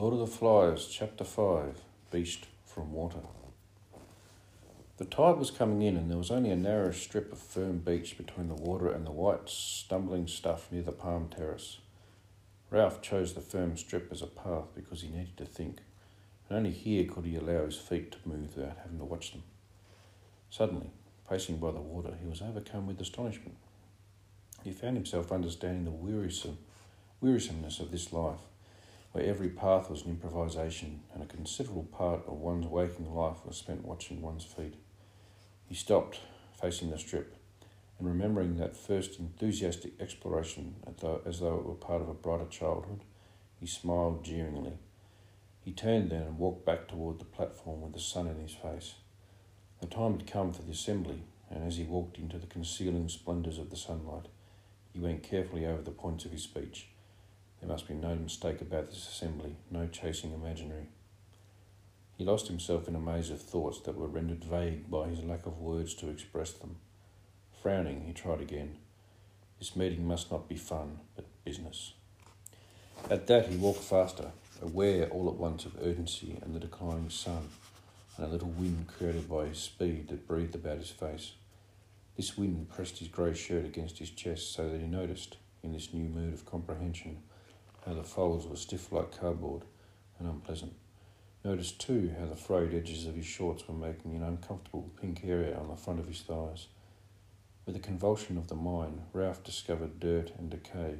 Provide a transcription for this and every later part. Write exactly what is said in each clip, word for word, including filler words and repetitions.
Lord of the Flies, Chapter five, Beast from Water. The tide was coming in, and there was only a narrow strip of firm beach between the water and the white, stumbling stuff near the palm terrace. Ralph chose the firm strip as a path because he needed to think, and only here could he allow his feet to move without having to watch them. Suddenly, pacing by the water, he was overcome with astonishment. He found himself understanding the wearisome, wearisomeness of this life, where every path was an improvisation, and a considerable part of one's waking life was spent watching one's feet. He stopped, facing the strip, and remembering that first enthusiastic exploration as though it were part of a brighter childhood, he smiled jeeringly. He turned then and walked back toward the platform with the sun in his face. The time had come for the assembly, and as he walked into the concealing splendours of the sunlight, he went carefully over the points of his speech. There must be no mistake about this assembly, no chasing imaginary. He lost himself in a maze of thoughts that were rendered vague by his lack of words to express them. Frowning, he tried again. This meeting must not be fun, but business. At that he walked faster, aware all at once of urgency and the declining sun, and a little wind created by his speed that breathed about his face. This wind pressed his grey shirt against his chest so that he noticed, in this new mood of comprehension, how the folds were stiff like cardboard and unpleasant. Noticed too how the frayed edges of his shorts were making an uncomfortable pink area on the front of his thighs. With a convulsion of the mind, Ralph discovered dirt and decay,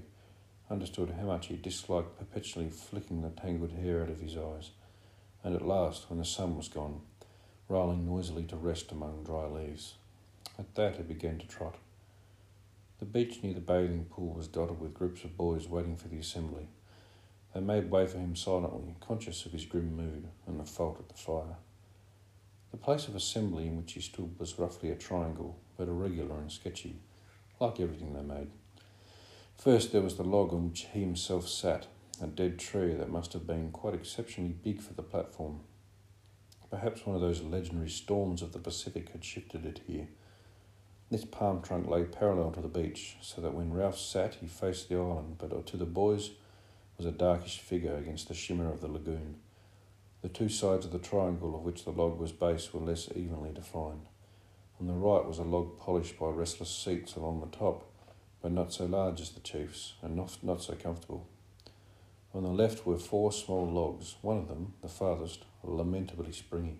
understood how much he disliked perpetually flicking the tangled hair out of his eyes, and at last, when the sun was gone, rolling noisily to rest among dry leaves. At that he began to trot. The beach near the bathing pool was dotted with groups of boys waiting for the assembly. They made way for him silently, conscious of his grim mood and the fault at the fire. The place of assembly in which he stood was roughly a triangle, but irregular and sketchy, like everything they made. First there was the log on which he himself sat, a dead tree that must have been quite exceptionally big for the platform. Perhaps one of those legendary storms of the Pacific had shifted it here. This palm trunk lay parallel to the beach, so that when Ralph sat he faced the island, but to the boys was a darkish figure against the shimmer of the lagoon. The two sides of the triangle of which the log was base were less evenly defined. On the right was a log polished by restless seats along the top, but not so large as the chief's, and not, not so comfortable. On the left were four small logs, one of them, the farthest, lamentably springy.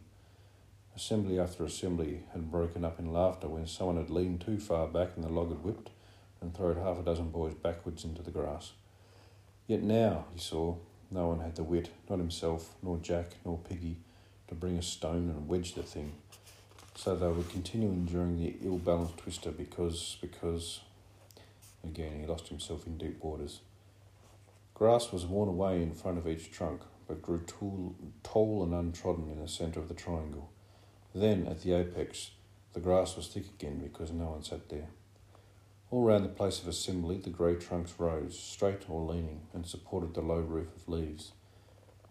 Assembly after assembly had broken up in laughter when someone had leaned too far back and the log had whipped and thrown half a dozen boys backwards into the grass. Yet now, he saw, no one had the wit, not himself, nor Jack, nor Piggy, to bring a stone and wedge the thing. So they were continuing during the ill-balanced twister because, because... Again, he lost himself in deep waters. Grass was worn away in front of each trunk, but grew tall, tall and untrodden in the centre of the triangle. Then, at the apex, the grass was thick again because no one sat there. All round the place of assembly, the grey trunks rose, straight or leaning, and supported the low roof of leaves.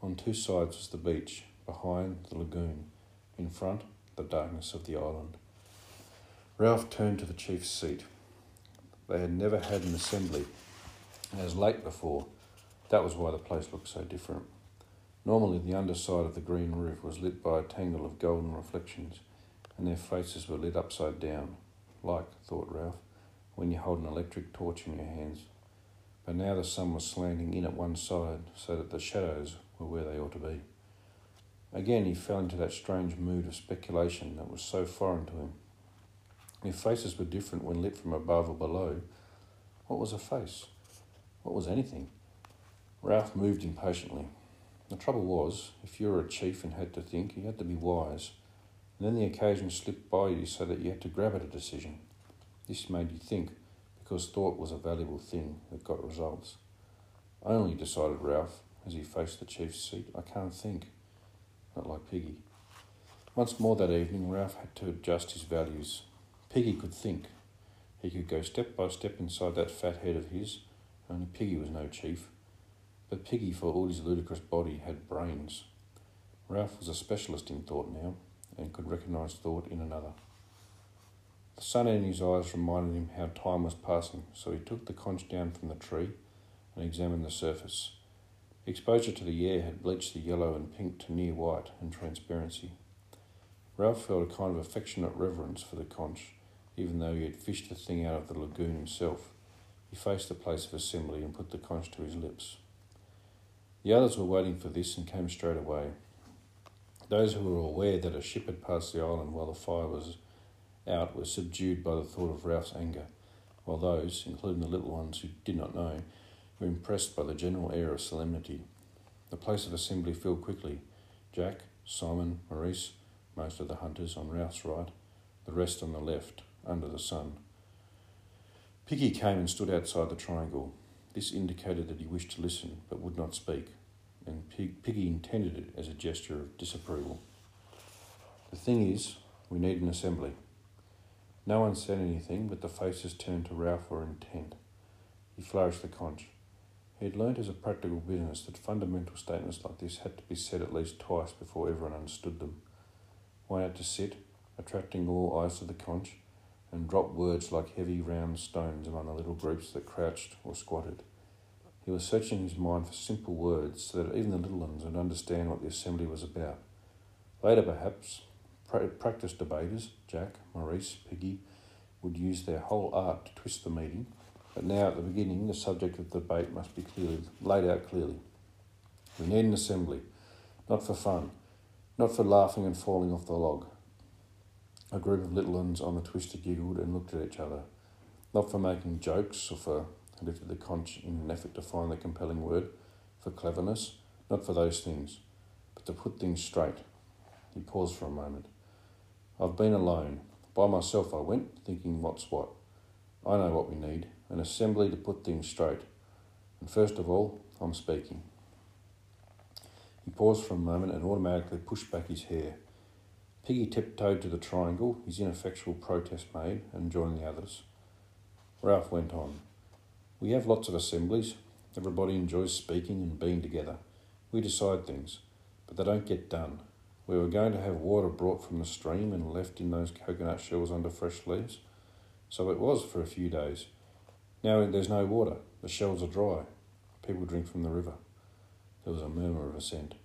On two sides was the beach, behind the lagoon, in front, the darkness of the island. Ralph turned to the chief's seat. They had never had an assembly, and it was late before. That was why the place looked so different. Normally the underside of the green roof was lit by a tangle of golden reflections, and their faces were lit upside down, like, thought Ralph, when you hold an electric torch in your hands. But now the sun was slanting in at one side, so that the shadows were where they ought to be. Again he fell into that strange mood of speculation that was so foreign to him. If faces were different when lit from above or below, what was a face? What was anything? Ralph moved impatiently. The trouble was, if you were a chief and had to think, you had to be wise. And then the occasion slipped by you so that you had to grab at a decision. This made you think, because thought was a valuable thing that got results. Only, decided Ralph, as he faced the chief's seat, I can't think. Not like Piggy. Once more that evening, Ralph had to adjust his values. Piggy could think. He could go step by step inside that fat head of his, only Piggy was no chief. But Piggy, for all his ludicrous body, had brains. Ralph was a specialist in thought now, and could recognise thought in another. The sun in his eyes reminded him how time was passing, so he took the conch down from the tree and examined the surface. Exposure to the air had bleached the yellow and pink to near white and transparency. Ralph felt a kind of affectionate reverence for the conch, even though he had fished the thing out of the lagoon himself. He faced the place of assembly and put the conch to his lips. The others were waiting for this and came straight away. Those who were aware that a ship had passed the island while the fire was out were subdued by the thought of Ralph's anger, while those, including the little ones who did not know, were impressed by the general air of solemnity. The place of assembly filled quickly. Jack, Simon, Maurice, most of the hunters on Ralph's right, the rest on the left, under the sun. Piggy came and stood outside the triangle. This indicated that he wished to listen, but would not speak, and Pig- Piggy intended it as a gesture of disapproval. The thing is, we need an assembly. No one said anything, but the faces turned to Ralph were intent. He flourished the conch. He had learnt as a practical business that fundamental statements like this had to be said at least twice before everyone understood them. One had to sit, attracting all eyes to the conch, and dropped words like heavy round stones among the little groups that crouched or squatted. He was searching his mind for simple words so that even the little ones would understand what the assembly was about. Later, perhaps, pra- practiced debaters, Jack, Maurice, Piggy, would use their whole art to twist the meeting, but now at the beginning the subject of the debate must be clearly laid out clearly. We need an assembly, not for fun, not for laughing and falling off the log. A group of little ones on the twister giggled and looked at each other, not for making jokes or for, I lifted the conch in an effort to find the compelling word, for cleverness, not for those things, but to put things straight. He paused for a moment. I've been alone. By myself I went, thinking what's what. I know what we need, an assembly to put things straight. And first of all, I'm speaking. He paused for a moment and automatically pushed back his hair. Piggy tiptoed to the triangle, his ineffectual protest made, and joined the others. Ralph went on. We have lots of assemblies. Everybody enjoys speaking and being together. We decide things, but they don't get done. We were going to have water brought from the stream and left in those coconut shells under fresh leaves. So it was for a few days. Now there's no water. The shells are dry. People drink from the river. There was a murmur of assent.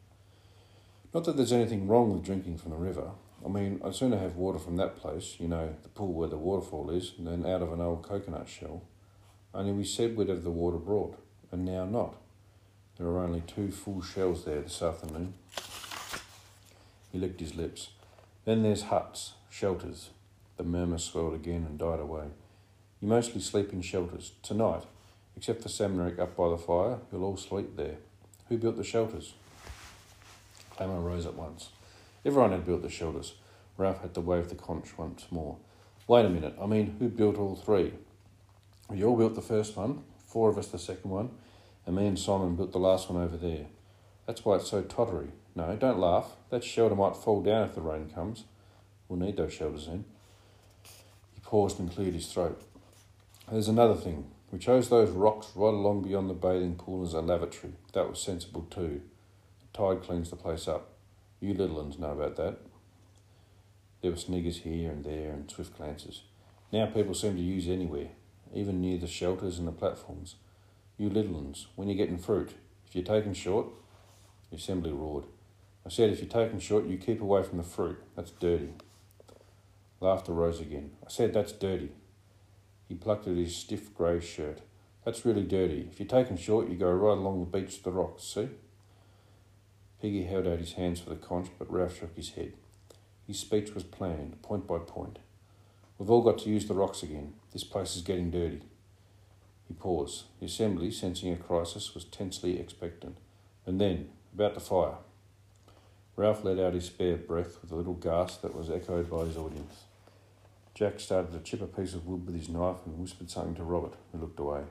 Not that there's anything wrong with drinking from the river. I mean, I'd sooner have water from that place, you know, the pool where the waterfall is, than out of an old coconut shell. Only we said we'd have the water brought, and now not. There are only two full shells there this afternoon. He licked his lips. Then there's huts, shelters. The murmur swelled again and died away. You mostly sleep in shelters, tonight. Except for Samneric up by the fire, you'll all sleep there. Who built the shelters? Clamour rose at once. Everyone had built the shelters. Ralph had to wave the conch once more. Wait a minute, I mean, who built all three? We all built the first one, four of us the second one, and me and Simon built the last one over there. That's why it's so tottery. No, don't laugh. That shelter might fall down if the rain comes. We'll need those shelters then. He paused and cleared his throat. There's another thing. We chose those rocks right along beyond the bathing pool as a lavatory. That was sensible too. Tide cleans the place up. You little uns know about that. There were sniggers here and there and swift glances. Now people seem to use anywhere, even near the shelters and the platforms. You little uns, when you're getting fruit, if you're taken short, the assembly roared. I said if you're taken short, you keep away from the fruit. That's dirty. Laughter rose again. I said that's dirty. He plucked at his stiff grey shirt. That's really dirty. If you're taken short, you go right along the beach to the rocks, see? Piggy held out his hands for the conch, but Ralph shook his head. His speech was planned, point by point. We've all got to use the rocks again. This place is getting dirty. He paused. The assembly, sensing a crisis, was tensely expectant. And then, about the fire. Ralph let out his spare breath with a little gasp that was echoed by his audience. Jack started to chip a piece of wood with his knife and whispered something to Robert, who looked away.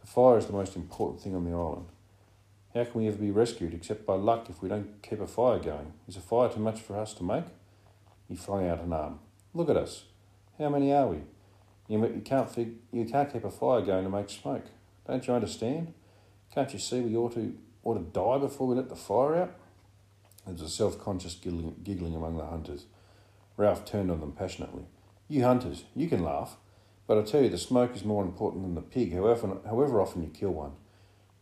The fire is the most important thing on the island. How can we ever be rescued except by luck if we don't keep a fire going? Is a fire too much for us to make? He flung out an arm. Look at us. How many are we? You can't fig- you can't keep a fire going to make smoke. Don't you understand? Can't you see we ought to ought to die before we let the fire out? There was a self-conscious giggling, giggling among the hunters. Ralph turned on them passionately. You hunters, you can laugh, but I tell you the smoke is more important than the pig, however however often you kill one.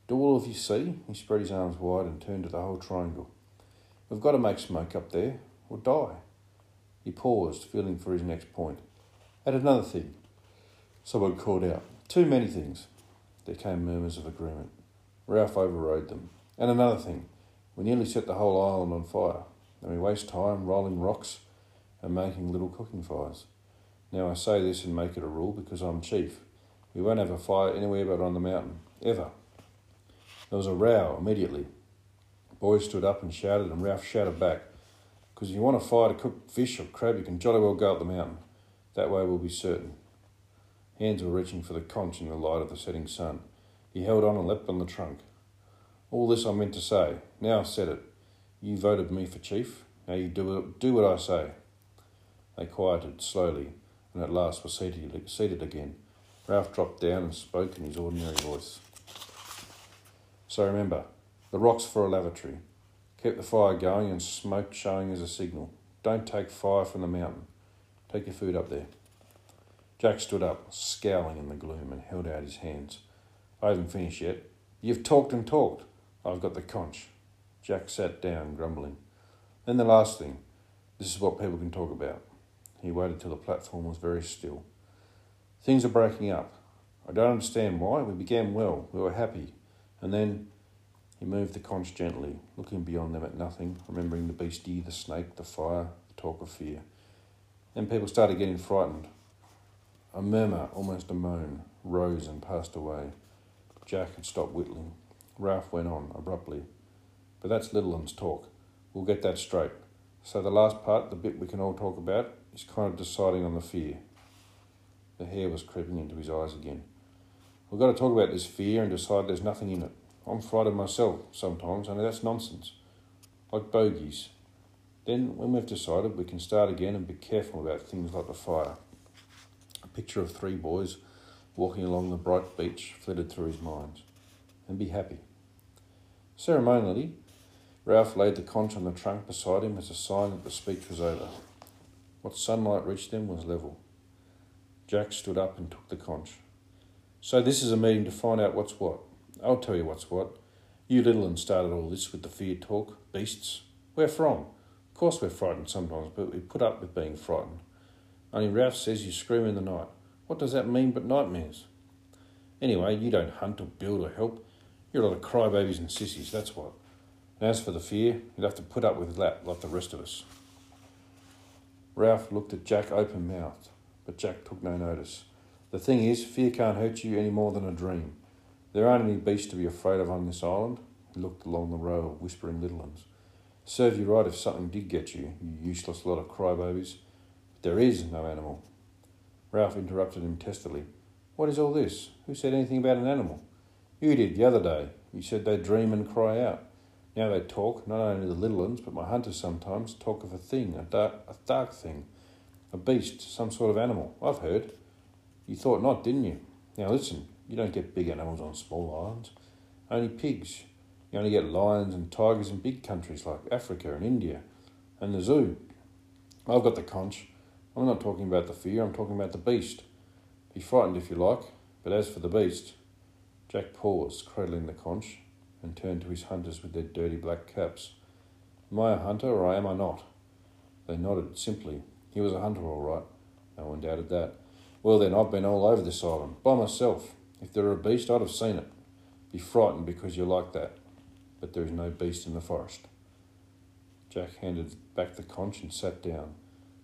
Do all of you see? He spread his arms wide and turned to the whole triangle. We've got to make smoke up there, or die. He paused, feeling for his next point. At another thing, someone called out, too many things. There came murmurs of agreement. Ralph overrode them. And another thing, we nearly set the whole island on fire, and we waste time rolling rocks and making little cooking fires. Now I say this and make it a rule because I'm chief. We won't have a fire anywhere but on the mountain, ever. There was a row immediately. Boys stood up and shouted, and Ralph shouted back, because if you want a fire to cook fish or crab, you can jolly well go up the mountain. That way we'll be certain. Hands were reaching for the conch in the light of the setting sun. He held on and leapt on the trunk. All this I meant to say. Now I've said it. You voted me for chief. Now you do, do what I say. They quieted slowly, and at last were seated, seated again. Ralph dropped down and spoke in his ordinary voice. So remember, the rock's for a lavatory. Keep the fire going and smoke showing as a signal. Don't take fire from the mountain. Take your food up there. Jack stood up, scowling in the gloom, and held out his hands. I haven't finished yet. You've talked and talked. I've got the conch. Jack sat down, grumbling. Then the last thing. This is what people can talk about. He waited till the platform was very still. Things are breaking up. I don't understand why. We began well. We were happy. And then he moved the conch gently, looking beyond them at nothing, remembering the beastie, the snake, the fire, the talk of fear. Then people started getting frightened. A murmur, almost a moan, rose and passed away. Jack had stopped whittling. Ralph went on abruptly. But that's little un's talk. We'll get that straight. So the last part, the bit we can all talk about, is kind of deciding on the fear. The hair was creeping into his eyes again. We've got to talk about this fear and decide there's nothing in it. I'm frightened myself sometimes, and that's nonsense. Like bogeys. Then, when we've decided, we can start again and be careful about things like the fire. A picture of three boys walking along the bright beach flitted through his mind. And be happy. Ceremonially, Ralph laid the conch on the trunk beside him as a sign that the speech was over. What sunlight reached them was level. Jack stood up and took the conch. So this is a meeting to find out what's what. I'll tell you what's what. You little un started all this with the fear talk. Beasts. Where from? Of course we're frightened sometimes, but we put up with being frightened. Only Ralph says you scream in the night. What does that mean but nightmares? Anyway, you don't hunt or build or help. You're a lot of crybabies and sissies, that's what. And as for the fear, you'll have to put up with that like the rest of us. Ralph looked at Jack open-mouthed, but Jack took no notice. The thing is, fear can't hurt you any more than a dream. There aren't any beasts to be afraid of on this island. He looked along the row of whispering little ones. Serve you right if something did get you, you useless lot of crybabies. But there is no animal. Ralph interrupted him testily. What is all this? Who said anything about an animal? You did the other day. You said they dream and cry out. Now they talk, not only the little ones, but my hunters sometimes talk of a thing, a dark, a dark thing, a beast, some sort of animal. I've heard. You thought not, didn't you? Now listen, you don't get big animals on small islands. Only pigs. You only get lions and tigers in big countries like Africa and India and the zoo. I've got the conch. I'm not talking about the fear, I'm talking about the beast. Be frightened if you like, but as for the beast... Jack paused, cradling the conch, and turned to his hunters with their dirty black caps. Am I a hunter or am I not? They nodded simply. He was a hunter all right. No one doubted that. Well then, I've been all over this island, by myself. If there were a beast, I'd have seen it. Be frightened because you're like that. But there is no beast in the forest. Jack handed back the conch and sat down.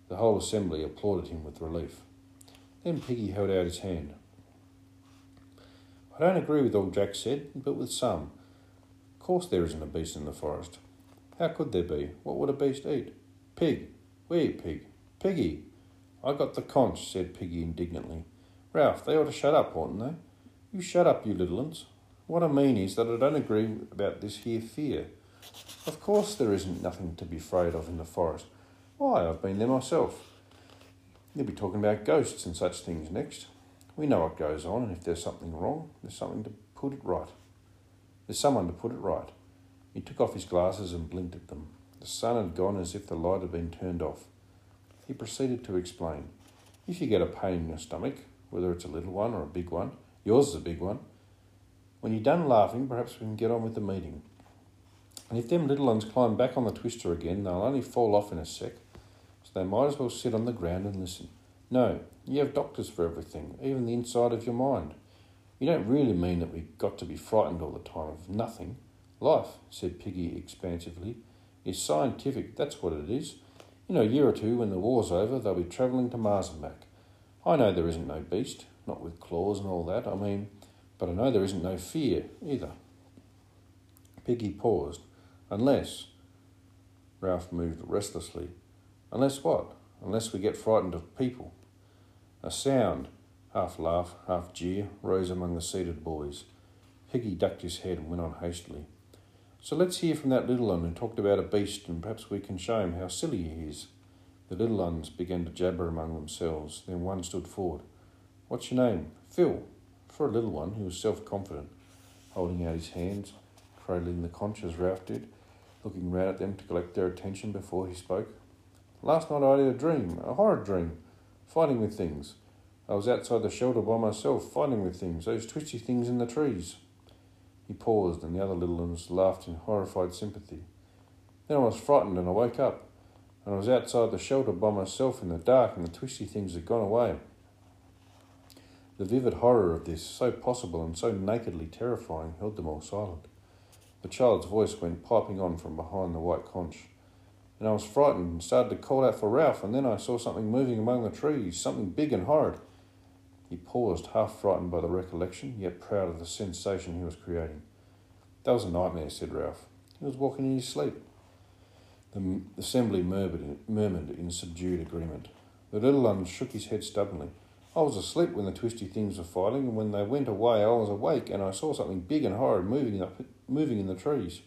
The whole assembly applauded him with relief. Then Piggy held out his hand. I don't agree with all Jack said, but with some. Of course there isn't a beast in the forest. How could there be? What would a beast eat? Pig. We eat pig. Piggy. I got the conch, said Piggy indignantly. Ralph, they ought to shut up, oughtn't they? You shut up, you little uns. What I mean is that I don't agree about this here fear. Of course there isn't nothing to be afraid of in the forest. Why, I've been there myself. You'll be talking about ghosts and such things next. We know what goes on, and if there's something wrong, there's something to put it right. There's someone to put it right. He took off his glasses and blinked at them. The sun had gone as if the light had been turned off. He proceeded to explain. If you get a pain in your stomach, whether it's a little one or a big one, yours is a big one, When you're done laughing, perhaps we can get on with the meeting. And if them little ones climb back on the twister again, they'll only fall off in a sec, so they might as well sit on the ground and listen. No, you have doctors for everything, even the inside of your mind. You don't really mean that we've got to be frightened all the time of nothing. Life, said Piggy expansively, is scientific, that's what it is. In a year or two, when the war's over, they'll be travelling to Mars and back. I know there isn't no beast, not with claws and all that, I mean, but I know there isn't no fear either. Piggy paused. Unless, Ralph moved restlessly. Unless what? Unless we get frightened of people. A sound, half laugh, half jeer, rose among the seated boys. Piggy ducked his head and went on hastily. So let's hear from that little one who talked about a beast, and perhaps we can show him how silly he is. The little ones began to jabber among themselves, then one stood forward. What's your name? Phil, for a little one who was self-confident, holding out his hands, cradling the conch as Ralph did, looking round at them to collect their attention before he spoke. Last night I had a dream, a horrid dream, fighting with things. I was outside the shelter by myself, fighting with things, those twisty things in the trees. He paused, and the other little ones laughed in horrified sympathy. Then I was frightened, and I woke up, and I was outside the shelter by myself in the dark, and the twisty things had gone away. The vivid horror of this, so possible and so nakedly terrifying, held them all silent. The child's voice went piping on from behind the white conch. And I was frightened and started to call out for Ralph, and then I saw something moving among the trees, something big and horrid. He paused, half frightened by the recollection, yet proud of the sensation he was creating. That was a nightmare, said Ralph. He was walking in his sleep. The assembly murmured in subdued agreement. The little one shook his head stubbornly. I was asleep when the twisty things were fighting, and when they went away I was awake, and I saw something big and horrid moving up, moving in the trees.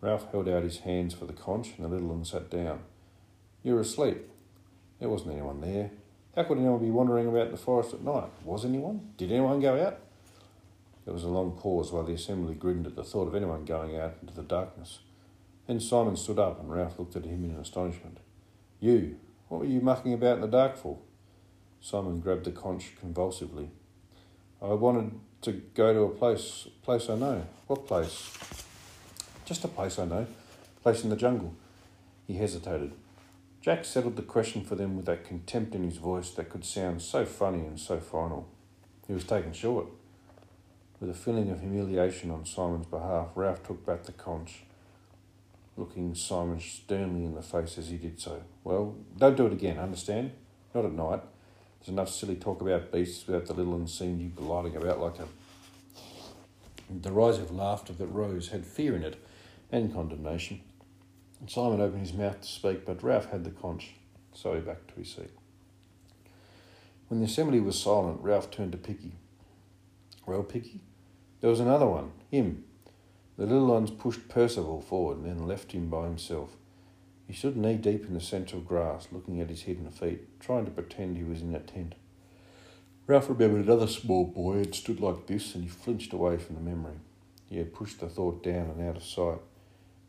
Ralph held out his hands for the conch, and the little one sat down. You were asleep. There wasn't anyone there. How could anyone be wandering about the forest at night? Was anyone? Did anyone go out? There was a long pause while the assembly grinned at the thought of anyone going out into the darkness. Then Simon stood up, and Ralph looked at him in astonishment. You, what were you mucking about in the dark for? Simon grabbed the conch convulsively. I wanted to go to a place, place I know. What place? Just a place I know, place in the jungle. He hesitated. Jack settled the question for them with that contempt in his voice that could sound so funny and so final. He was taken short. With a feeling of humiliation on Simon's behalf, Ralph took back the conch, looking Simon sternly in the face as he did so. Well, don't do it again, understand? Not at night. There's enough silly talk about beasts without the little ones seeing you gliding about like a... The derisive laughter that rose had fear in it and condemnation. And Simon opened his mouth to speak, but Ralph had the conch, so he backed to his seat. When the assembly was silent, Ralph turned to Piggy. Well, Piggy, there was another one, him. The little ones pushed Percival forward and then left him by himself. He stood knee-deep in the central grass, looking at his head and feet, trying to pretend he was in a tent. Ralph remembered another small boy had stood like this, and he flinched away from the memory. He had pushed the thought down and out of sight,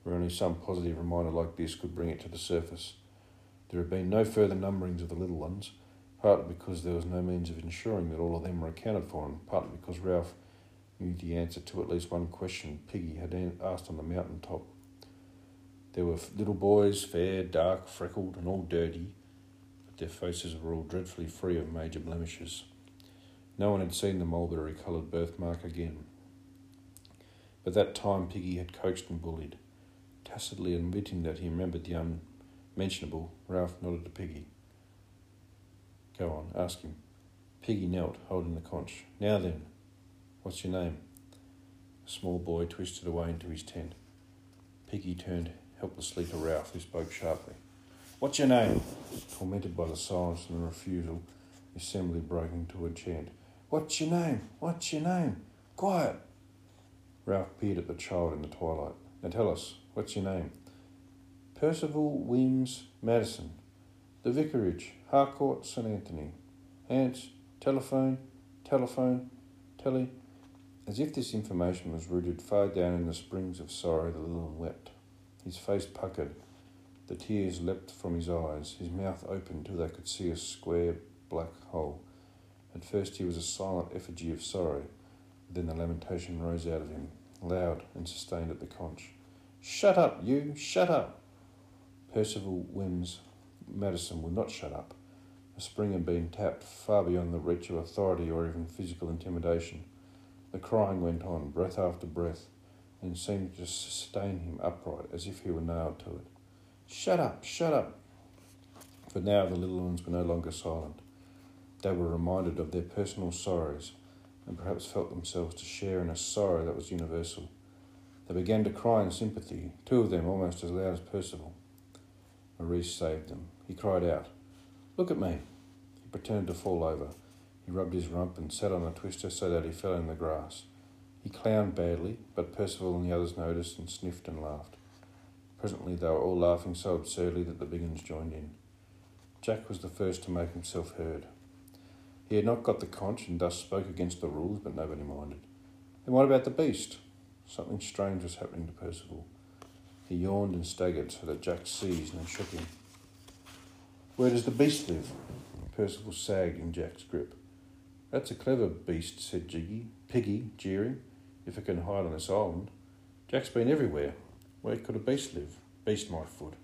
where only some positive reminder like this could bring it to the surface. There had been no further numberings of the little ones, partly because there was no means of ensuring that all of them were accounted for, and partly because Ralph knew the answer to at least one question Piggy had asked on the mountain top. There were little boys, fair, dark, freckled, and all dirty, but their faces were all dreadfully free of major blemishes. No one had seen the mulberry-coloured birthmark again. But that time Piggy had coaxed and bullied. Tacitly admitting that he remembered the unmentionable, Ralph nodded to Piggy. Go on, ask him. Piggy knelt, holding the conch. Now then, what's your name? The small boy twisted away into his tent. Piggy turned helplessly to Ralph, who spoke sharply. What's your name? Tormented by the silence and the refusal, the assembly broke into a chant. What's your name? What's your name? Quiet! Ralph peered at the child in the twilight. Now tell us, what's your name? Percival Wims Madison. The Vicarage, Harcourt, Saint Anthony. Ants, telephone, telephone, telly. As if this information was rooted far down in the springs of sorrow, the little one wept. His face puckered. The tears leapt from his eyes. His mouth opened till they could see a square black hole. At first he was a silent effigy of sorrow, Then the lamentation rose out of him, loud and sustained at the conch. "Shut up, you! Shut up!" Percival Wim's Madison would not shut up. A spring had been tapped far beyond the reach of authority or even physical intimidation. The crying went on, breath after breath, and seemed to sustain him upright, as if he were nailed to it. "Shut up! Shut up!" For now the little ones were no longer silent. They were reminded of their personal sorrows, and perhaps felt themselves to share in a sorrow that was universal. They began to cry in sympathy, two of them almost as loud as Percival. Maurice saved them. He cried out, "Look at me!" He pretended to fall over. He rubbed his rump and sat on a twister so that he fell in the grass. He clowned badly, but Percival and the others noticed and sniffed and laughed. Presently they were all laughing so absurdly that the big uns joined in. Jack was the first to make himself heard. He had not got the conch and thus spoke against the rules, but nobody minded. And what about the beast? Something strange was happening to Percival. He yawned and staggered so that Jack seized and shook him. "Where does the beast live?" Percival sagged in Jack's grip. "That's a clever beast," said Jiggy, Piggy, jeering, "if it can hide on this island. Jack's been everywhere. Where could a beast live? Beast my foot."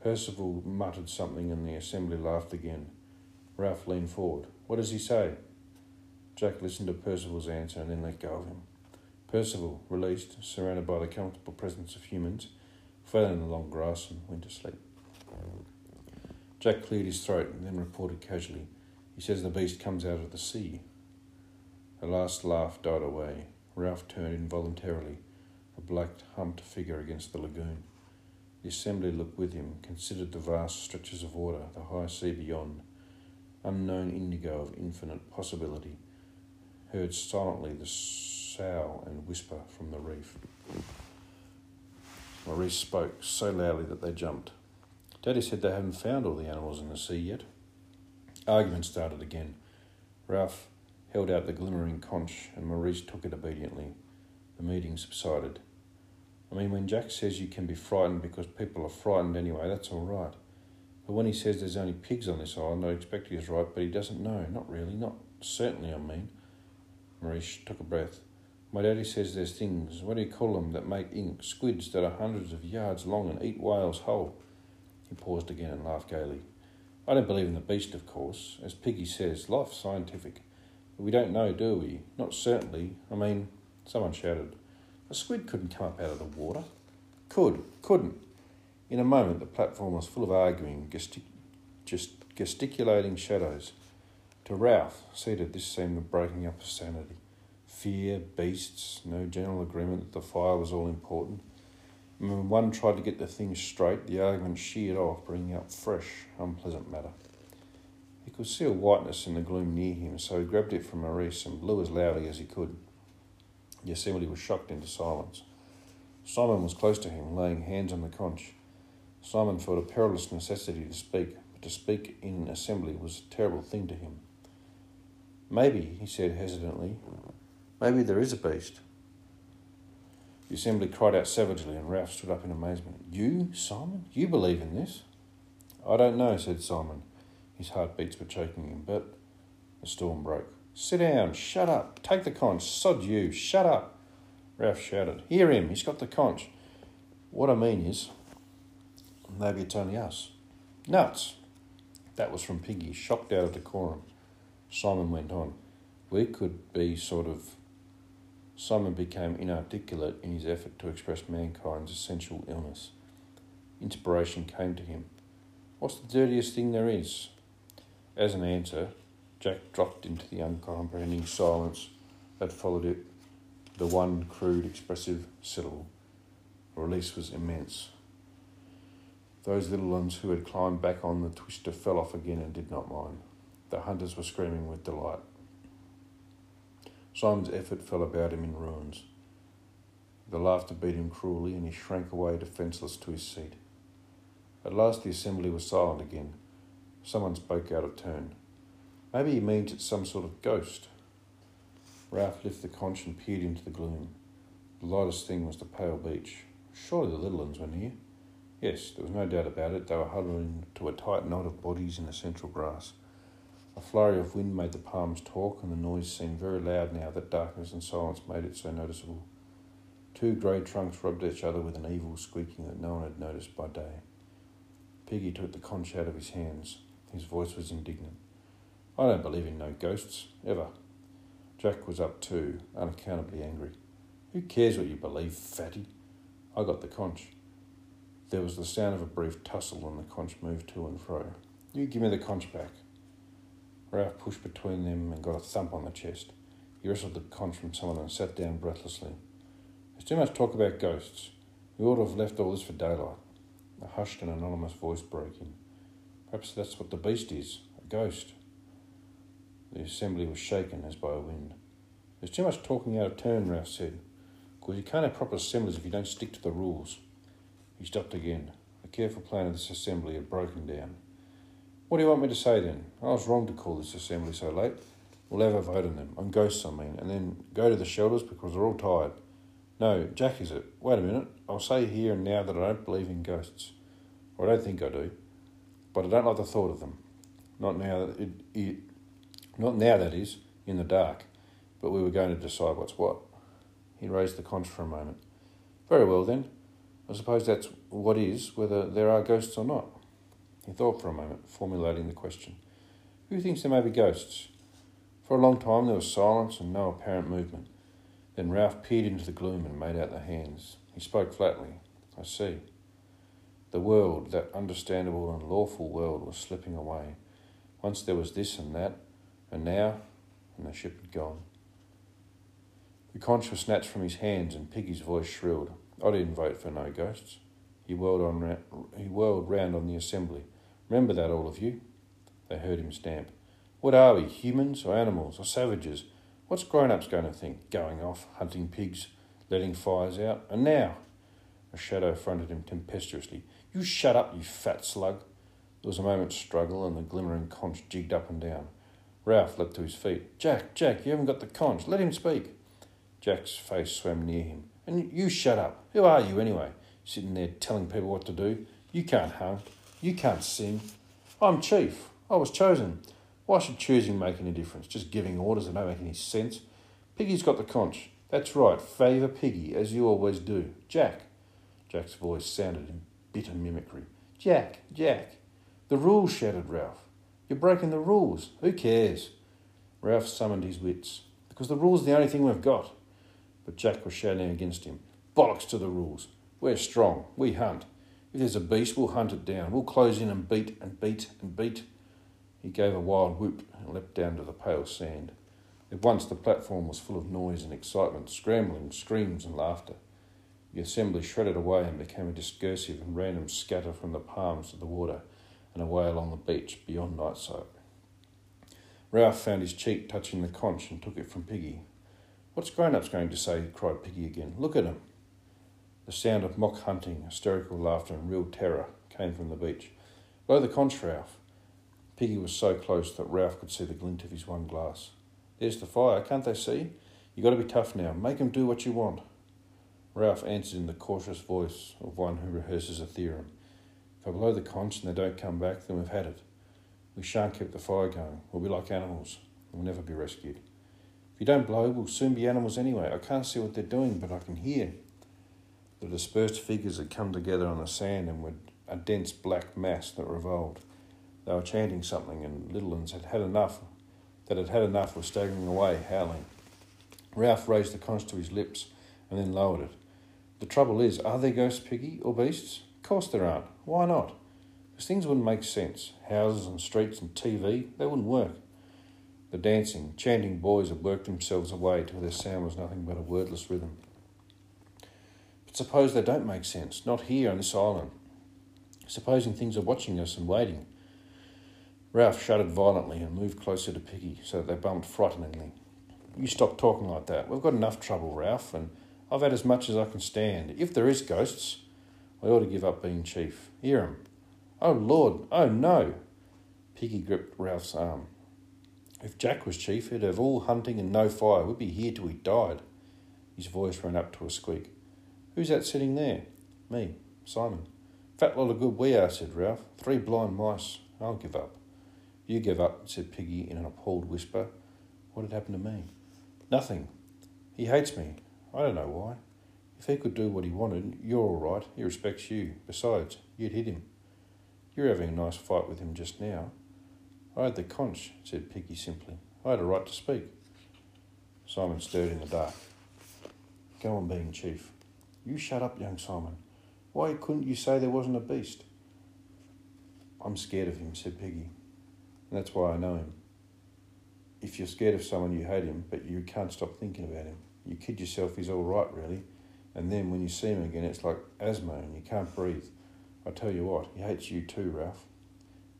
Percival muttered something and the assembly laughed again. Ralph leaned forward. "What does he say?" Jack listened to Percival's answer and then let go of him. Percival, released, surrounded by the comfortable presence of humans, fell in the long grass and went to sleep. Jack cleared his throat and then reported casually, "He says the beast comes out of the sea." The last laugh died away. Ralph turned involuntarily, a black humped figure against the lagoon. The assembly looked with him, considered the vast stretches of water, the high sea beyond, unknown indigo of infinite possibility, heard silently the sough and whisper from the reef. Maurice spoke so loudly that they jumped. "Daddy said they haven't found all the animals in the sea yet." Argument started again. Ralph held out the glimmering conch and Maurice took it obediently. The meeting subsided. "I mean, when Jack says you can be frightened because people are frightened anyway, that's all right. But when he says there's only pigs on this island, I expect he is right, but he doesn't know. Not really, not certainly, I mean." Maurice took a breath. "My daddy says there's things, what do you call them, that make ink, squids that are hundreds of yards long and eat whales whole." He paused again and laughed gaily. "I don't believe in the beast, of course. As Piggy says, life's scientific. But we don't know, do we? Not certainly. I mean," someone shouted, "a squid couldn't come up out of the water." "Could, couldn't." In a moment, the platform was full of arguing, gestic- gest- gesticulating shadows. To Ralph, seated, this seemed the breaking up of sanity. Fear, beasts, no general agreement that the fire was all important. And when one tried to get the thing straight, the argument sheared off, bringing up fresh, unpleasant matter. He could see a whiteness in the gloom near him, so he grabbed it from Maurice and blew as loudly as he could. The assembly was shocked into silence. Simon was close to him, laying hands on the conch. Simon felt a perilous necessity to speak, but to speak in assembly was a terrible thing to him. "Maybe," he said hesitantly, "maybe there is a beast." The assembly cried out savagely and Ralph stood up in amazement. "You, Simon? You believe in this?" "I don't know," said Simon. His heartbeats were choking him, but the storm broke. "Sit down, shut up, take the conch, sod you, shut up," Ralph shouted. "Hear him, he's got the conch. What I mean is, maybe it's only us." "Nuts!" That was from Piggy, shocked out of decorum. Simon went on. "We could be sort of..." Simon became inarticulate in his effort to express mankind's essential illness. Inspiration came to him. "What's the dirtiest thing there is?" As an answer, Jack dropped into the uncomprehending silence that followed it, the one crude, expressive syllable. The release was immense. Those little ones who had climbed back on the twister fell off again and did not mind. The hunters were screaming with delight. Simon's effort fell about him in ruins. The laughter beat him cruelly and he shrank away defenceless to his seat. At last the assembly was silent again. Someone spoke out of turn. "Maybe he means it's some sort of ghost." Ralph lifted the conch and peered into the gloom. The lightest thing was the pale beach. Surely the little ones were near. Yes, there was no doubt about it. They were huddled into a tight knot of bodies in the central grass. A flurry of wind made the palms talk, and the noise seemed very loud now that darkness and silence made it so noticeable. Two grey trunks rubbed each other with an evil squeaking that no one had noticed by day. Piggy took the conch out of his hands. His voice was indignant. I don't believe in no ghosts, ever. Jack was up too, unaccountably angry. Who cares what you believe, fatty? I got the conch. There was the sound of a brief tussle, and the conch moved to and fro. You give me the conch back. Ralph pushed between them and got a thump on the chest. He wrestled the conch from someone and sat down breathlessly. There's too much talk about ghosts. We ought to have left all this for daylight. A hushed and anonymous voice broke in. Perhaps that's what the beast is, a ghost. The assembly was shaken as by a wind. There's too much talking out of turn, Ralph said. Because you can't have proper assemblies if you don't stick to the rules. He stopped again. The careful plan of this assembly had broken down. What do you want me to say then? I was wrong to call this assembly so late. We'll have a vote on them, on ghosts I mean, and then go to the shelters because they're all tired. No, Jack is it. Wait a minute. I'll say here and now that I don't believe in ghosts. Or I don't think I do. But I don't like the thought of them. Not now that it, it not now that is, in the dark. But we were going to decide what's what. He raised the conch for a moment. Very well then. I suppose that's what is, whether there are ghosts or not. He thought for a moment, formulating the question. Who thinks there may be ghosts? For a long time there was silence and no apparent movement. Then Ralph peered into the gloom and made out the hands. He spoke flatly. I see. The world, that understandable and lawful world, was slipping away. Once there was this and that, and now, and the ship had gone. The conch was snatched from his hands and Piggy's voice shrilled. I didn't vote for no ghosts. He whirled, on ra- he whirled round on the assembly. Remember that, all of you. They heard him stamp. What are we, humans or animals or savages? What's grown-ups going to think? Going off, hunting pigs, letting fires out, and now? A shadow fronted him tempestuously. You shut up, you fat slug. There was a moment's struggle and the glimmering conch jigged up and down. Ralph leapt to his feet. Jack, Jack, you haven't got the conch. Let him speak. Jack's face swam near him. And you shut up. Who are you anyway? Sitting there telling people what to do. You can't hunt. You can't sing. I'm chief. I was chosen. Why should choosing make any difference? Just giving orders that don't make any sense. Piggy's got the conch. That's right. Favour Piggy, as you always do. Jack. Jack's voice sounded in bitter mimicry. Jack, Jack. The rules, shouted Ralph. You're breaking the rules. Who cares? Ralph summoned his wits. Because the rules are the only thing we've got. But Jack was shouting against him. Bollocks to the rules. We're strong. We hunt. If there's a beast, we'll hunt it down. We'll close in and beat and beat and beat. He gave a wild whoop and leapt down to the pale sand. At once the platform was full of noise and excitement, scrambling, screams and laughter. The assembly shredded away and became a discursive and random scatter from the palms to the water and away along the beach beyond night sight. Ralph found his cheek touching the conch and took it from Piggy. What's grown-ups going to say? Cried Piggy again. Look at 'em. The sound of mock hunting, hysterical laughter and real terror came from the beach. Blow the conch, Ralph. Piggy was so close that Ralph could see the glint of his one glass. There's the fire, can't they see? You got to be tough now. Make 'em do what you want. Ralph answered in the cautious voice of one who rehearses a theorem. If I blow the conch and they don't come back, then we've had it. We shan't keep the fire going. We'll be like animals. We'll never be rescued. If you don't blow, we'll soon be animals anyway. I can't see what they're doing, but I can hear. The dispersed figures had come together on the sand and were a dense black mass that revolved. They were chanting something, and little uns had had enough, that had had enough were staggering away, howling. Ralph raised the conch to his lips and then lowered it. The trouble is, are there ghosts, Piggy, or beasts? Of course there aren't. Why not? Because things wouldn't make sense. Houses and streets and T V, they wouldn't work. The dancing, chanting boys had worked themselves away till their sound was nothing but a wordless rhythm. But suppose they don't make sense, not here on this island. Supposing things are watching us and waiting. Ralph shuddered violently and moved closer to Piggy so that they bumped frighteningly. You stop talking like that. We've got enough trouble, Ralph, and I've had as much as I can stand. If there is ghosts, I ought to give up being chief. Hear 'em. Oh, Lord. Oh, no. Piggy gripped Ralph's arm. If Jack was chief, he'd have all hunting and no fire. We'd be here till he died. His voice ran up to a squeak. Who's that sitting there? Me, Simon. Fat lot of good we are, said Ralph. Three blind mice. I'll give up. "You give up," said Piggy in an appalled whisper. What had happened to me? "Nothing. He hates me. I don't know why. If he could do what he wanted, you're all right. He respects you. Besides, you'd hit him. You're having a nice fight with him just now." "I had the conch," said Piggy simply. "I had a right to speak." Simon stirred in the dark. "Go on being chief." "You shut up, young Simon. Why couldn't you say there wasn't a beast?" "I'm scared of him," said Piggy. "And that's why I know him. If you're scared of someone, you hate him, but you can't stop thinking about him. You kid yourself he's all right, really. And then when you see him again, it's like asthma and you can't breathe. I tell you what, he hates you too, Ralph."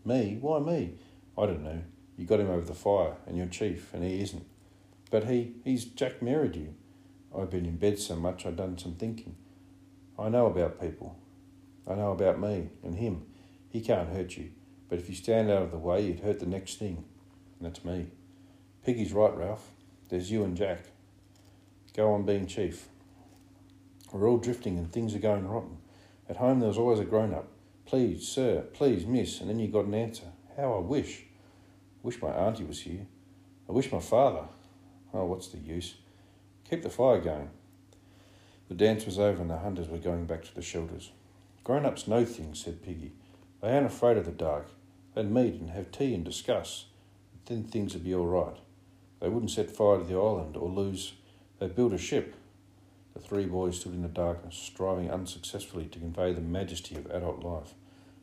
"Me? Why me?" "I don't know. You got him over the fire, and you're chief, and he isn't. But he, he's Jack married you. I've been in bed so much I've done some thinking. I know about people. I know about me and him. He can't hurt you, but if you stand out of the way, you'd hurt the next thing, and that's me." "Piggy's right, Ralph. There's you and Jack. Go on being chief. We're all drifting and things are going rotten. At home there was always a grown-up. Please, sir, please, miss, and then you got an answer. How I wish. I wish my auntie was here. I wish my father. Oh, what's the use? Keep the fire going." The dance was over and the hunters were going back to the shelters. "Grown-ups know things," said Piggy. "They aren't afraid of the dark. They'd meet and have tea and discuss. Then things would be all right. They wouldn't set fire to the island or lose. They'd build a ship." The three boys stood in the darkness, striving unsuccessfully to convey the majesty of adult life.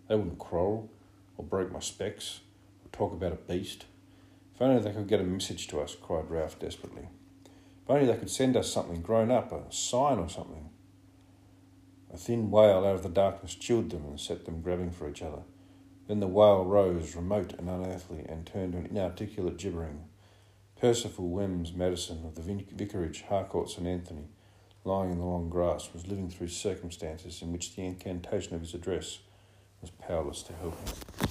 They wouldn't quarrel, or break my specs, or talk about a beast. "If only they could get a message to us," cried Ralph desperately. "If only they could send us something grown up, a sign or something." A thin wail out of the darkness chilled them and set them grabbing for each other. Then the wail rose, remote and unearthly, and turned to an inarticulate gibbering. Percival Wemms Madison of the vicarage, Harcourt Saint Anthony, lying in the long grass, was living through circumstances in which the incantation of his address was powerless to help him.